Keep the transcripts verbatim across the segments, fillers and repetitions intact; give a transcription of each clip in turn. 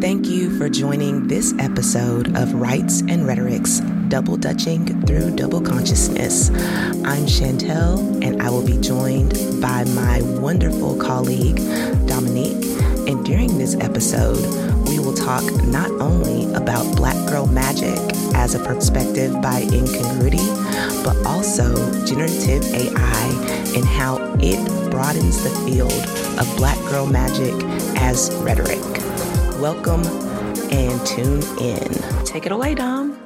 Thank you for joining this episode of Rites and Rhetorics, Double Dutching through Double Consciousness. I'm Chantel, and I will be joined by my wonderful colleague, Dominique. And during this episode, we will talk not only about Black Girl Magic as a perspective by Incongruity, but also Generative A I and how it broadens the field of Black Girl Magic as rhetoric. Welcome and tune in. Take it away, Dom.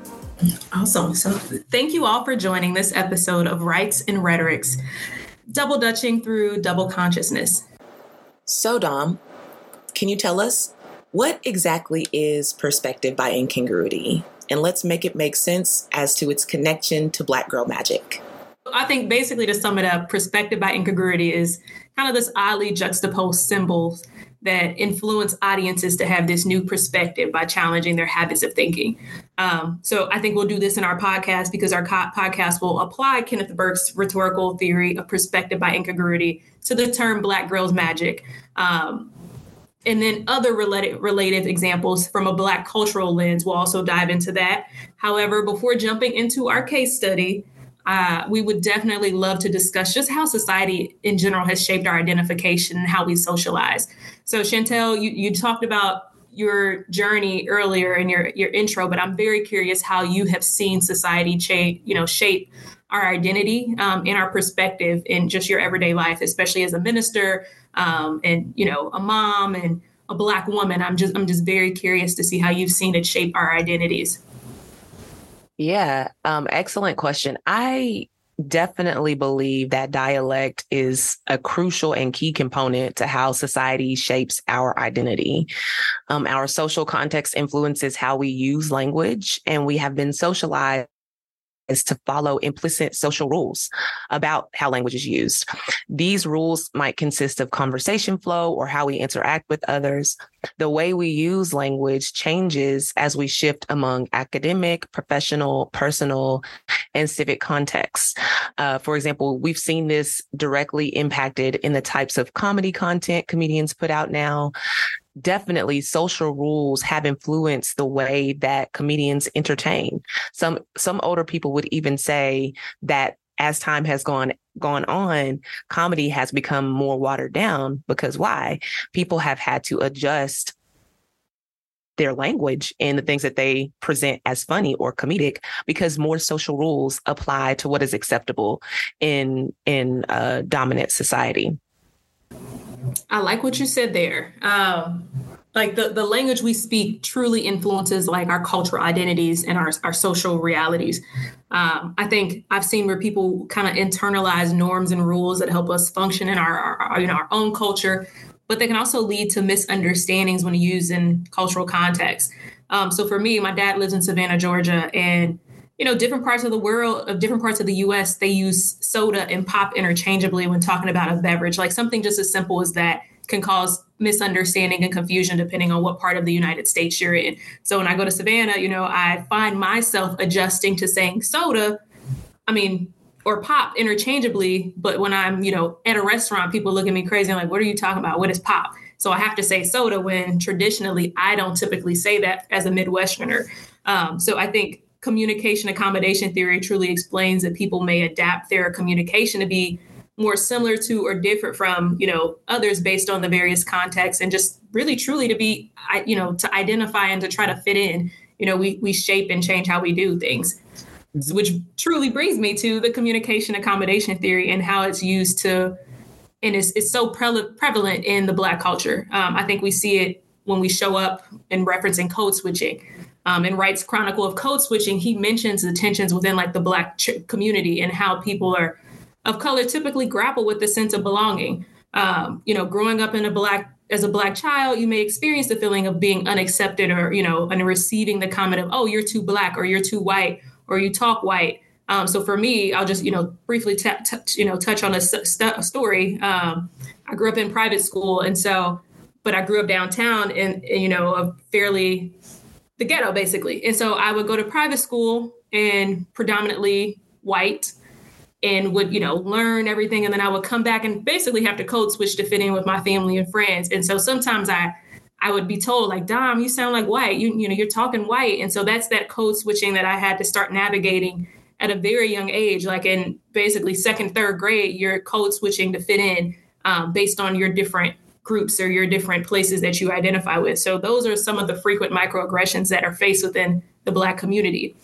Awesome. So thank you all for joining this episode of Rites and Rhetorics, Double Dutching through Double Consciousness. So, Dom, can you tell us what exactly is perspective by incongruity? And let's make it make sense as to its connection to Black Girl Magic. I think basically to sum it up, perspective by incongruity is kind of this oddly juxtaposed symbols that influence audiences to have this new perspective by challenging their habits of thinking. Um, so I think we'll do this in our podcast because our co- podcast will apply Kenneth Burke's rhetorical theory of perspective by incongruity to the term Black Girl Magic. Um, And then other related related examples from a Black cultural lens. We'll also dive into that. However, before jumping into our case study, uh, we would definitely love to discuss just how society in general has shaped our identification and how we socialize. So Chantel, you, you talked about your journey earlier in your, your intro, but I'm very curious how you have seen society cha- you know, shape our identity um, and our perspective in just your everyday life, especially as a minister um, and, you know, a mom and a Black woman. I'm just I'm just very curious to see how you've seen it shape our identities. Yeah, um, excellent question. I definitely believe that dialect is a crucial and key component to how society shapes our identity. Um, our social context influences how we use language, and we have been socialized is to follow implicit social rules about how language is used. These rules might consist of conversation flow or how we interact with others. The way we use language changes as we shift among academic, professional, personal, and civic contexts. Uh, for example, we've seen this directly impacted in the types of comedy content comedians put out now. Definitely, social rules have influenced the way that comedians entertain. Some some older people would even say that as time has gone gone on, comedy has become more watered down because why? People have had to adjust their language and the things that they present as funny or comedic because more social rules apply to what is acceptable in in a dominant society. I like what you said there. Um, like the, the language we speak truly influences like our cultural identities and our, our social realities. Um, I think I've seen where people kind of internalize norms and rules that help us function in our, our, our, you know, our own culture, but they can also lead to misunderstandings when used in cultural contexts. Um, so for me, my dad lives in Savannah, Georgia, and you know, different parts of the world, of different parts of the U S, they use soda and pop interchangeably when talking about a beverage. Like something just as simple as that can cause misunderstanding and confusion depending on what part of the United States you're in. So when I go to Savannah, you know, I find myself adjusting to saying soda, I mean, or pop interchangeably. But when I'm, you know, at a restaurant, people look at me crazy. I'm like, what are you talking about? What is pop? So I have to say soda when traditionally I don't typically say that as a Midwesterner. Um, so I think communication accommodation theory truly explains that people may adapt their communication to be more similar to or different from, you know, others based on the various contexts and just really truly to be, you know, to identify and to try to fit in. You know, we we shape and change how we do things, which truly brings me to the communication accommodation theory and how it's used to, and it's, it's so pre- prevalent in the Black culture. Um, I think we see it when we show up in referencing code switching. Um, in Wright's Chronicle of Code Switching, he mentions the tensions within like the Black ch- community and how people are of color typically grapple with the sense of belonging. Um, you know, growing up in a Black as a Black child, you may experience the feeling of being unaccepted or, you know, and receiving the comment of, oh, you're too Black or you're too white or you talk white. Um, so for me, I'll just, you know, briefly t- t- you know, touch on a, st- a story. Um, I grew up in private school. And so but I grew up downtown in, in you know, a fairly the ghetto, basically. And so I would go to private school and predominantly white and would, you know, learn everything. And then I would come back and basically have to code switch to fit in with my family and friends. And so sometimes I, I would be told, like, Dom, you sound like white, you, you know, you're talking white. And so that's that code switching that I had to start navigating at a very young age, like in basically second, third grade, you're code switching to fit in um, based on your different groups or your different places that you identify with. So those are some of the frequent microaggressions that are faced within the Black community.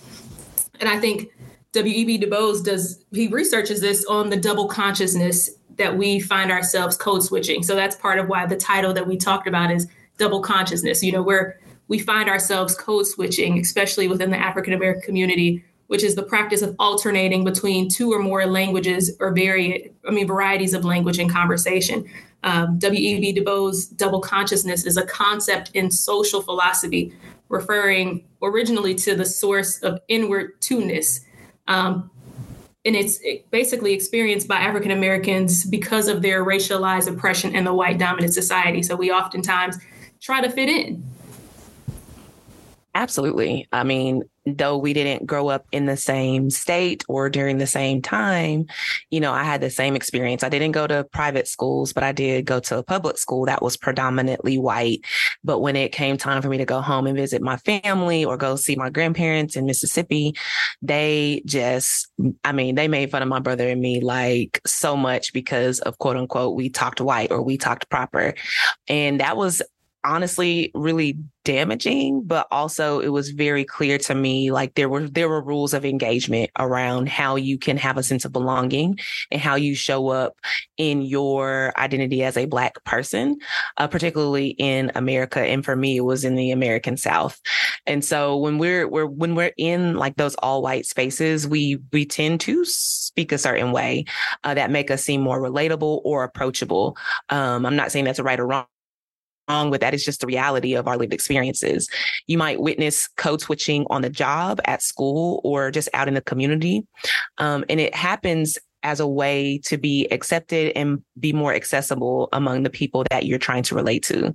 And I think W E B. Du Bois does, he researches this on the double consciousness that we find ourselves code switching. So that's part of why the title that we talked about is double consciousness, you know, where we find ourselves code switching, especially within the African-American community, which is the practice of alternating between two or more languages or vari- I mean, varieties of language in conversation. Um, W E B. Du Bois' double consciousness is a concept in social philosophy referring originally to the source of inward two-ness. Um, and it's basically experienced by African-Americans because of their racialized oppression in the white dominant society. So we oftentimes try to fit in. Absolutely. I mean, though we didn't grow up in the same state or during the same time, you know, I had the same experience. I didn't go to private schools, but I did go to a public school that was predominantly white. But when it came time for me to go home and visit my family or go see my grandparents in Mississippi, they just, I mean, they made fun of my brother and me like so much because of quote unquote, we talked white or we talked proper. And that was honestly really damaging, but also it was very clear to me, like there were there were rules of engagement around how you can have a sense of belonging and how you show up in your identity as a Black person, uh, particularly in America. And for me, it was in the American South. And so when we're we're when we're in like those all white spaces, we we tend to speak a certain way uh, that make us seem more relatable or approachable. Um, I'm not saying that's right or wrong. Wrong with that is just the reality of our lived experiences. You might witness code switching on the job, at school, or just out in the community. Um, and it happens as a way to be accepted and be more accessible among the people that you're trying to relate to.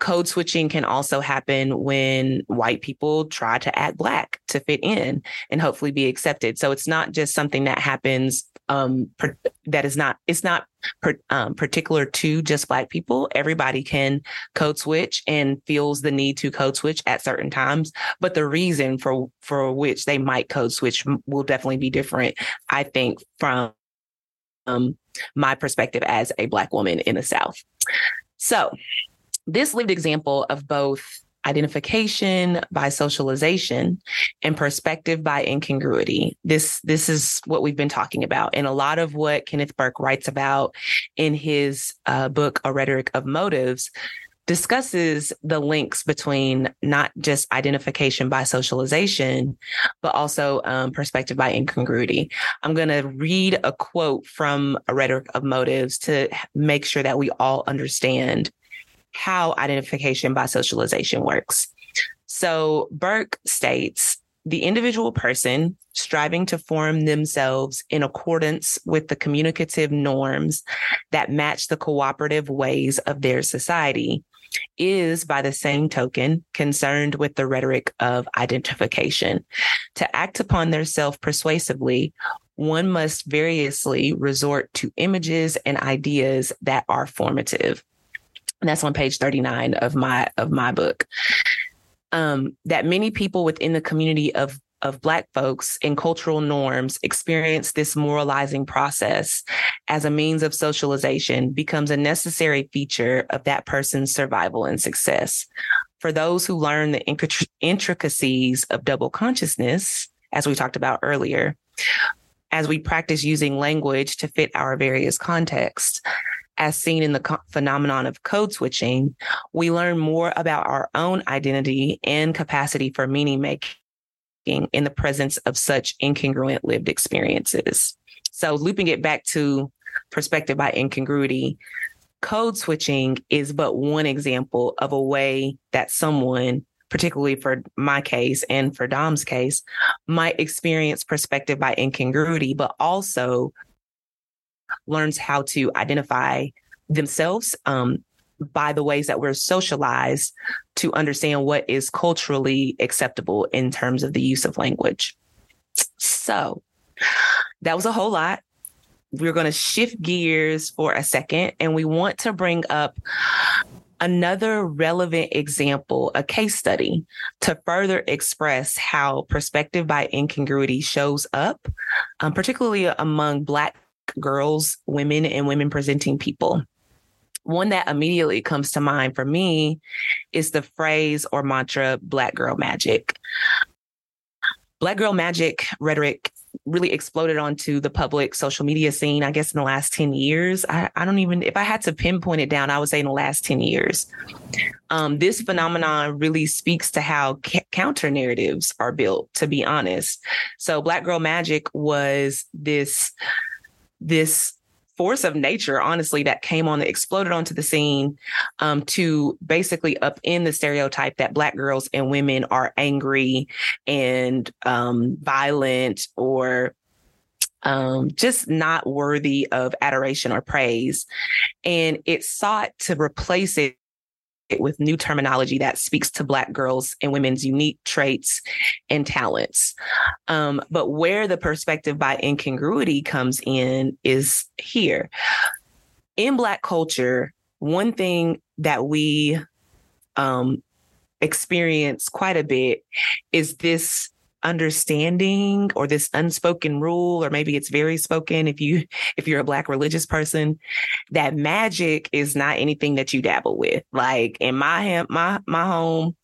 Code switching can also happen when white people try to act Black to fit in and hopefully be accepted. So it's not just something that happens um, per- that is not, it's not Per, um, particular to just Black people. Everybody can code switch and feels the need to code switch at certain times, but the reason for for which they might code switch will definitely be different, I think, from um, my perspective as a Black woman in the South. So this lived example of both identification by socialization and perspective by incongruity. This, this is what we've been talking about. And a lot of what Kenneth Burke writes about in his uh, book, A Rhetoric of Motives, discusses the links between not just identification by socialization, but also um, perspective by incongruity. I'm going to read a quote from A Rhetoric of Motives to make sure that we all understand how identification by socialization works. So Burke states, the individual person striving to form themselves in accordance with the communicative norms that match the cooperative ways of their society is, by the same token, concerned with the rhetoric of identification. To act upon their self persuasively, one must variously resort to images and ideas that are formative. And that's on page thirty-nine of my of my book. Um, that many people within the community of of Black folks and cultural norms experience this moralizing process as a means of socialization becomes a necessary feature of that person's survival and success. For those who learn the intric- intricacies of double consciousness, as we talked about earlier, as we practice using language to fit our various contexts, as seen in the co- phenomenon of code switching, we learn more about our own identity and capacity for meaning making in the presence of such incongruent lived experiences. So looping it back to perspective by incongruity, code switching is but one example of a way that someone, particularly for my case and for Dom's case, might experience perspective by incongruity, but also learns how to identify themselves um, by the ways that we're socialized to understand what is culturally acceptable in terms of the use of language. So that was a whole lot. We're going to shift gears for a second, and we want to bring up Another relevant example, a case study to further express how perspective by incongruity shows up, um, particularly among Black girls, women, and women presenting people. One that immediately comes to mind for me is the phrase or mantra, Black Girl Magic. Black Girl Magic rhetoric really exploded onto the public social media scene, I guess, in the last ten years. I, I don't even, if I had to pinpoint it down, I would say in the last ten years. Um, this phenomenon really speaks to how c- counter narratives are built, to be honest. So Black Girl Magic was this, this force of nature, honestly, that came on, that exploded onto the scene um, to basically upend the stereotype that Black girls and women are angry and um, violent or um, just not worthy of adoration or praise. And it sought to replace it with new terminology that speaks to Black girls and women's unique traits and talents. Um, but where the perspective by incongruity comes in is here. In Black culture, one thing that we um, experience quite a bit is this understanding or this unspoken rule, or maybe it's very spoken if you if you're a Black religious person, that magic is not anything that you dabble with. Like in my my my home,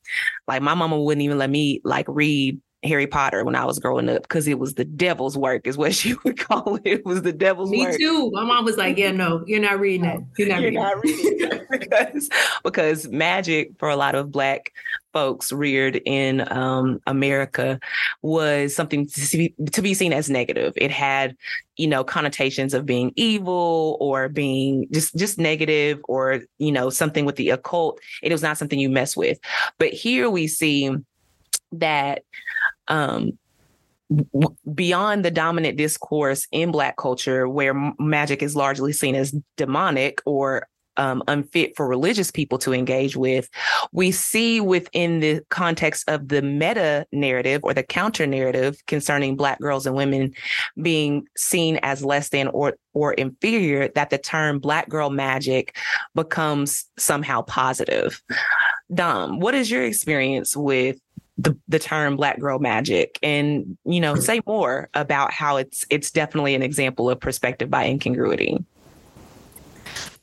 like my mama wouldn't even let me like read Harry Potter when I was growing up because it was the devil's work is what she would call it. It was the devil's me work. Me too. My mom was like, yeah, no, you're not reading that. You're not, you're reading, not reading that. because, because magic for a lot of Black folks reared in um, America was something to, see, to be seen as negative. It had, you know, connotations of being evil or being just, just negative or, you know, something with the occult. It was not something you mess with. But here we see that Um, beyond the dominant discourse in Black culture, where magic is largely seen as demonic or um, unfit for religious people to engage with, we see within the context of the meta narrative or the counter narrative concerning Black girls and women being seen as less than or, or inferior, that the term Black Girl Magic becomes somehow positive. Dom, what is your experience with The, the term Black Girl Magic, and, you know, say more about how it's it's definitely an example of perspective by incongruity?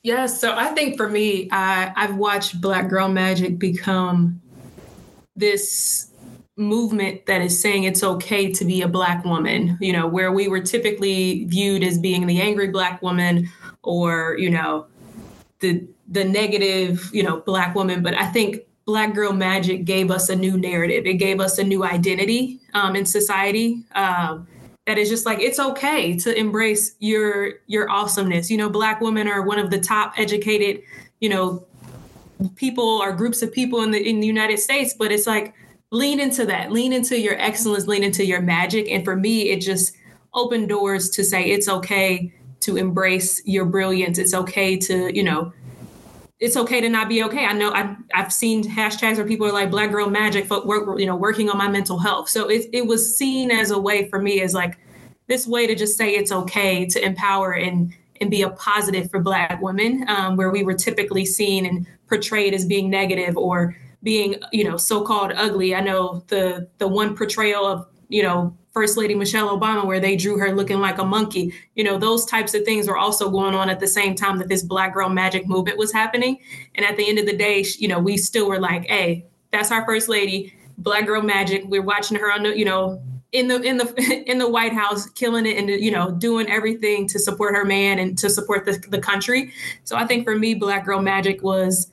Yes. Yeah, so I think for me, I, I've watched Black Girl Magic become this movement that is saying it's okay to be a Black woman, you know, where we were typically viewed as being the angry Black woman or, you know, the the negative, you know, Black woman. But I think Black Girl Magic gave us a new narrative. It gave us a new identity um, in society um, that is just like, it's okay to embrace your your awesomeness. You know, Black women are one of the top educated, you know, people or groups of people in the in the United States. But it's like, lean into that, lean into your excellence, lean into your magic. And for me, it just opened doors to say it's okay to embrace your brilliance. It's okay to, you know, it's okay to not be okay. I know I've, I've seen hashtags where people are like Black Girl Magic, but work, you know, working on my mental health. So it, it was seen as a way for me as like this way to just say it's okay to empower and, and be a positive for Black women, um, where we were typically seen and portrayed as being negative or being, you know, so-called ugly. I know the, the one portrayal of, you know, First Lady Michelle Obama, where they drew her looking like a monkey. You know, those types of things were also going on at the same time that this Black Girl Magic movement was happening. And at the end of the day, you know, we still were like, hey, that's our First Lady, Black Girl Magic. We're watching her on the, you know, in the in the in the White House, killing it and, you know, doing everything to support her man and to support the, the country. So I think for me, Black Girl Magic was,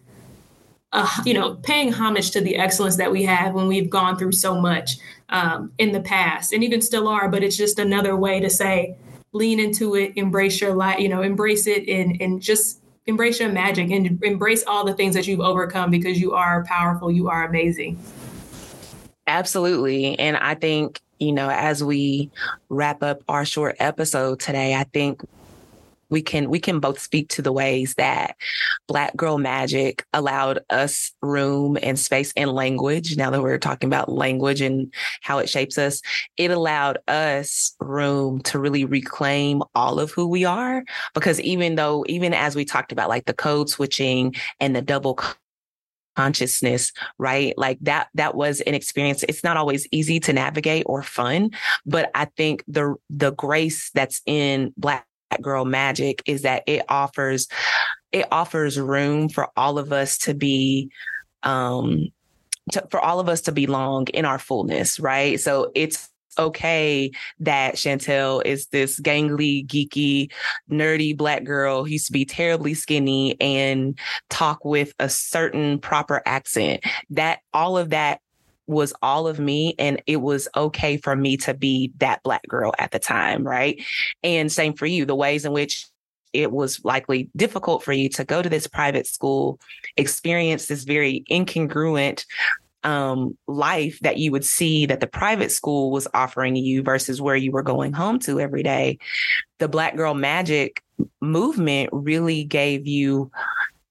Uh, you know, paying homage to the excellence that we have when we've gone through so much um, in the past and even still are. But it's just another way to say, lean into it, embrace your life, you know, embrace it and, and just embrace your magic and embrace all the things that you've overcome because you are powerful. You are amazing. Absolutely. And I think, you know, as we wrap up our short episode today, I think We can we can both speak to the ways that Black Girl Magic allowed us room and space and language. Now that we're talking about language and how it shapes us, it allowed us room to really reclaim all of who we are. Because even though, even as we talked about, like the code switching and the double consciousness, right? Like that, that was an experience. It's not always easy to navigate or fun, but I think the, the grace that's in Black Girl Magic is that it offers, it offers room for all of us to be, um, to, for all of us to belong in our fullness, right? So it's okay that Chantel is this gangly, geeky, nerdy Black girl who used to be terribly skinny and talk with a certain proper accent. That all of that was all of me, and it was okay for me to be that Black girl at the time, right? And same for you, the ways in which it was likely difficult for you to go to this private school, experience this very incongruent um, life that you would see that the private school was offering you versus where you were going home to every day. The Black Girl Magic movement really gave you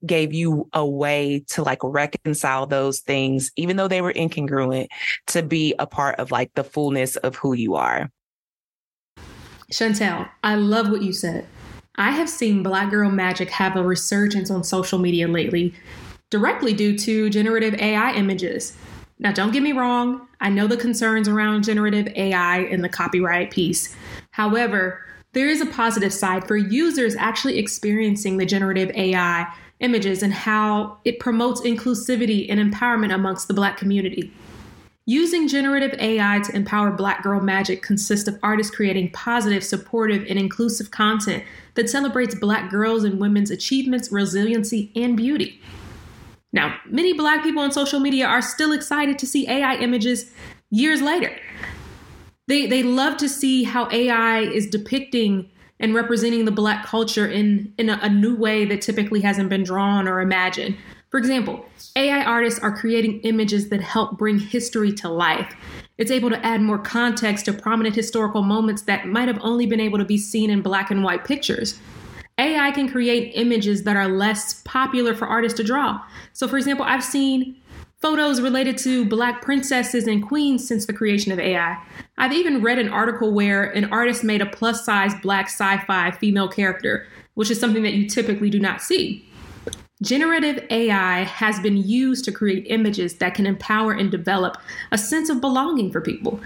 gave you a way to like reconcile those things, even though they were incongruent, to be a part of like the fullness of who you are. Chantel, I love what you said. I have seen Black Girl Magic have a resurgence on social media lately, directly due to generative A I images. Now, don't get me wrong. I know the concerns around generative A I and the copyright piece. However, there is a positive side for users actually experiencing the generative A I images and how it promotes inclusivity and empowerment amongst the Black community. Using generative A I to empower Black Girl Magic consists of artists creating positive, supportive, and inclusive content that celebrates Black girls' and women's achievements, resiliency, and beauty. Now, many Black people on social media are still excited to see A I images years later. They they love to see how A I is depicting and representing the Black culture in, in a, a new way that typically hasn't been drawn or imagined. For example, A I artists are creating images that help bring history to life. It's able to add more context to prominent historical moments that might have only been able to be seen in black and white pictures. A I can create images that are less popular for artists to draw. So, for example, I've seen photos related to Black princesses and queens since the creation of A I. I've even read an article where an artist made a plus-size Black sci-fi female character, which is something that you typically do not see. Generative A I has been used to create images that can empower and develop a sense of belonging for people.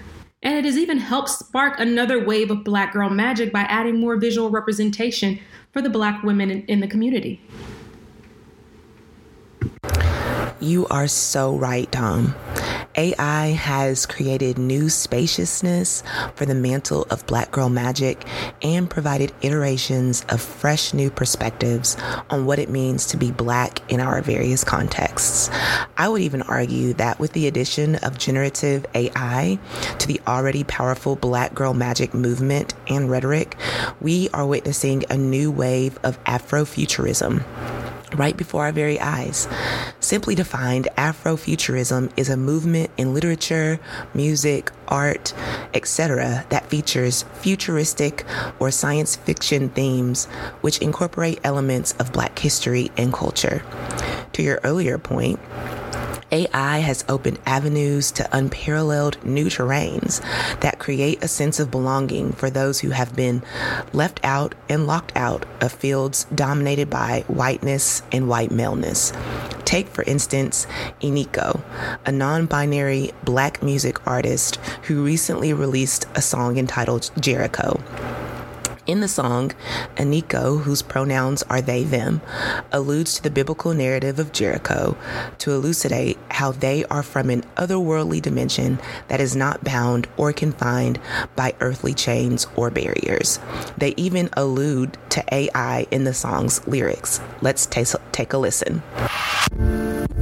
And it has even helped spark another wave of Black Girl Magic by adding more visual representation for the Black women in, in the community. You are so right, Dom. A I has created new spaciousness for the mantle of Black Girl Magic and provided iterations of fresh new perspectives on what it means to be Black in our various contexts. I would even argue that with the addition of generative A I to the already powerful Black Girl Magic movement and rhetoric, we are witnessing a new wave of Afrofuturism right before our very eyes. Simply defined, Afrofuturism is a movement in literature, music, art, et cetera that features futuristic or science fiction themes which incorporate elements of Black history and culture. To your earlier point, A I has opened avenues to unparalleled new terrains that create a sense of belonging for those who have been left out and locked out of fields dominated by whiteness and white maleness. Take, for instance, Iniko, a non-binary Black music artist who recently released a song entitled Jericho. In the song, Iniko, whose pronouns are they, them, alludes to the biblical narrative of Jericho to elucidate how they are from an otherworldly dimension that is not bound or confined by earthly chains or barriers. They even allude to A I in the song's lyrics. Let's t- take a listen.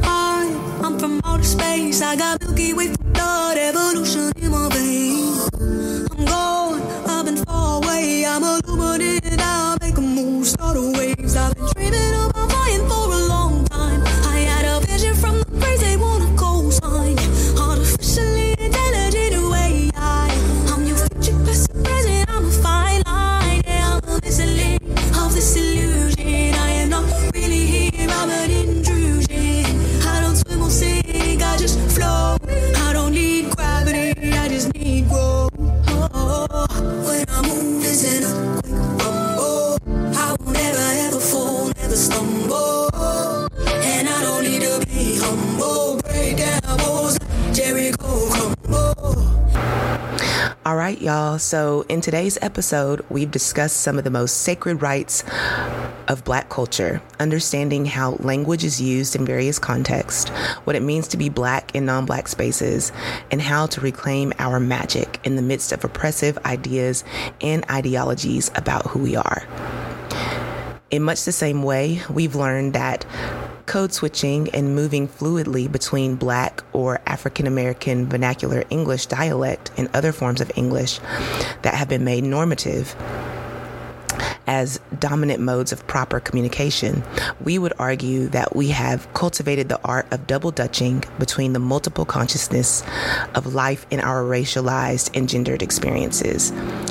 I, I'm from outer space. I got Milky Way thought, evolution in my veins. I'm going up and far away. I'm illuminated. I'll make a move, start a waves. I've been dreaming of my mind for a long time. I had a vision from the praise they want to co-sign. Artificially intelligent A I. I'm your future past the present. I'm a fine line. Yeah, I'm a missing link of this illusion. I am not really here. I'm an intrusion. I don't swim or sink. I just flow. I don't need gravity. I just need growth. When I move, it's in a quick, oh, oh, I won't ever, ever All right, y'all. So in today's episode, we've discussed some of the most sacred rites of Black culture, understanding how language is used in various contexts, what it means to be Black in non-Black spaces, and how to reclaim our magic in the midst of oppressive ideas and ideologies about who we are. In much the same way, we've learned that code switching and moving fluidly between Black or African American vernacular English dialect and other forms of English that have been made normative as dominant modes of proper communication, we would argue that we have cultivated the art of double dutching between the multiple consciousness of life in our racialized and gendered experiences,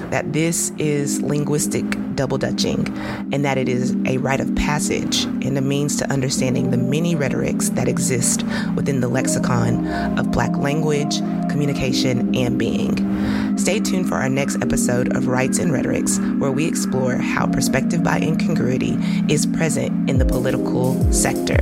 that this is linguistic double dutching, and that it is a rite of passage and a means to understanding the many rhetorics that exist within the lexicon of Black language, communication, and being. Stay tuned for our next episode of Rites and Rhetorics, where we explore how perspective by incongruity is present in the political sector.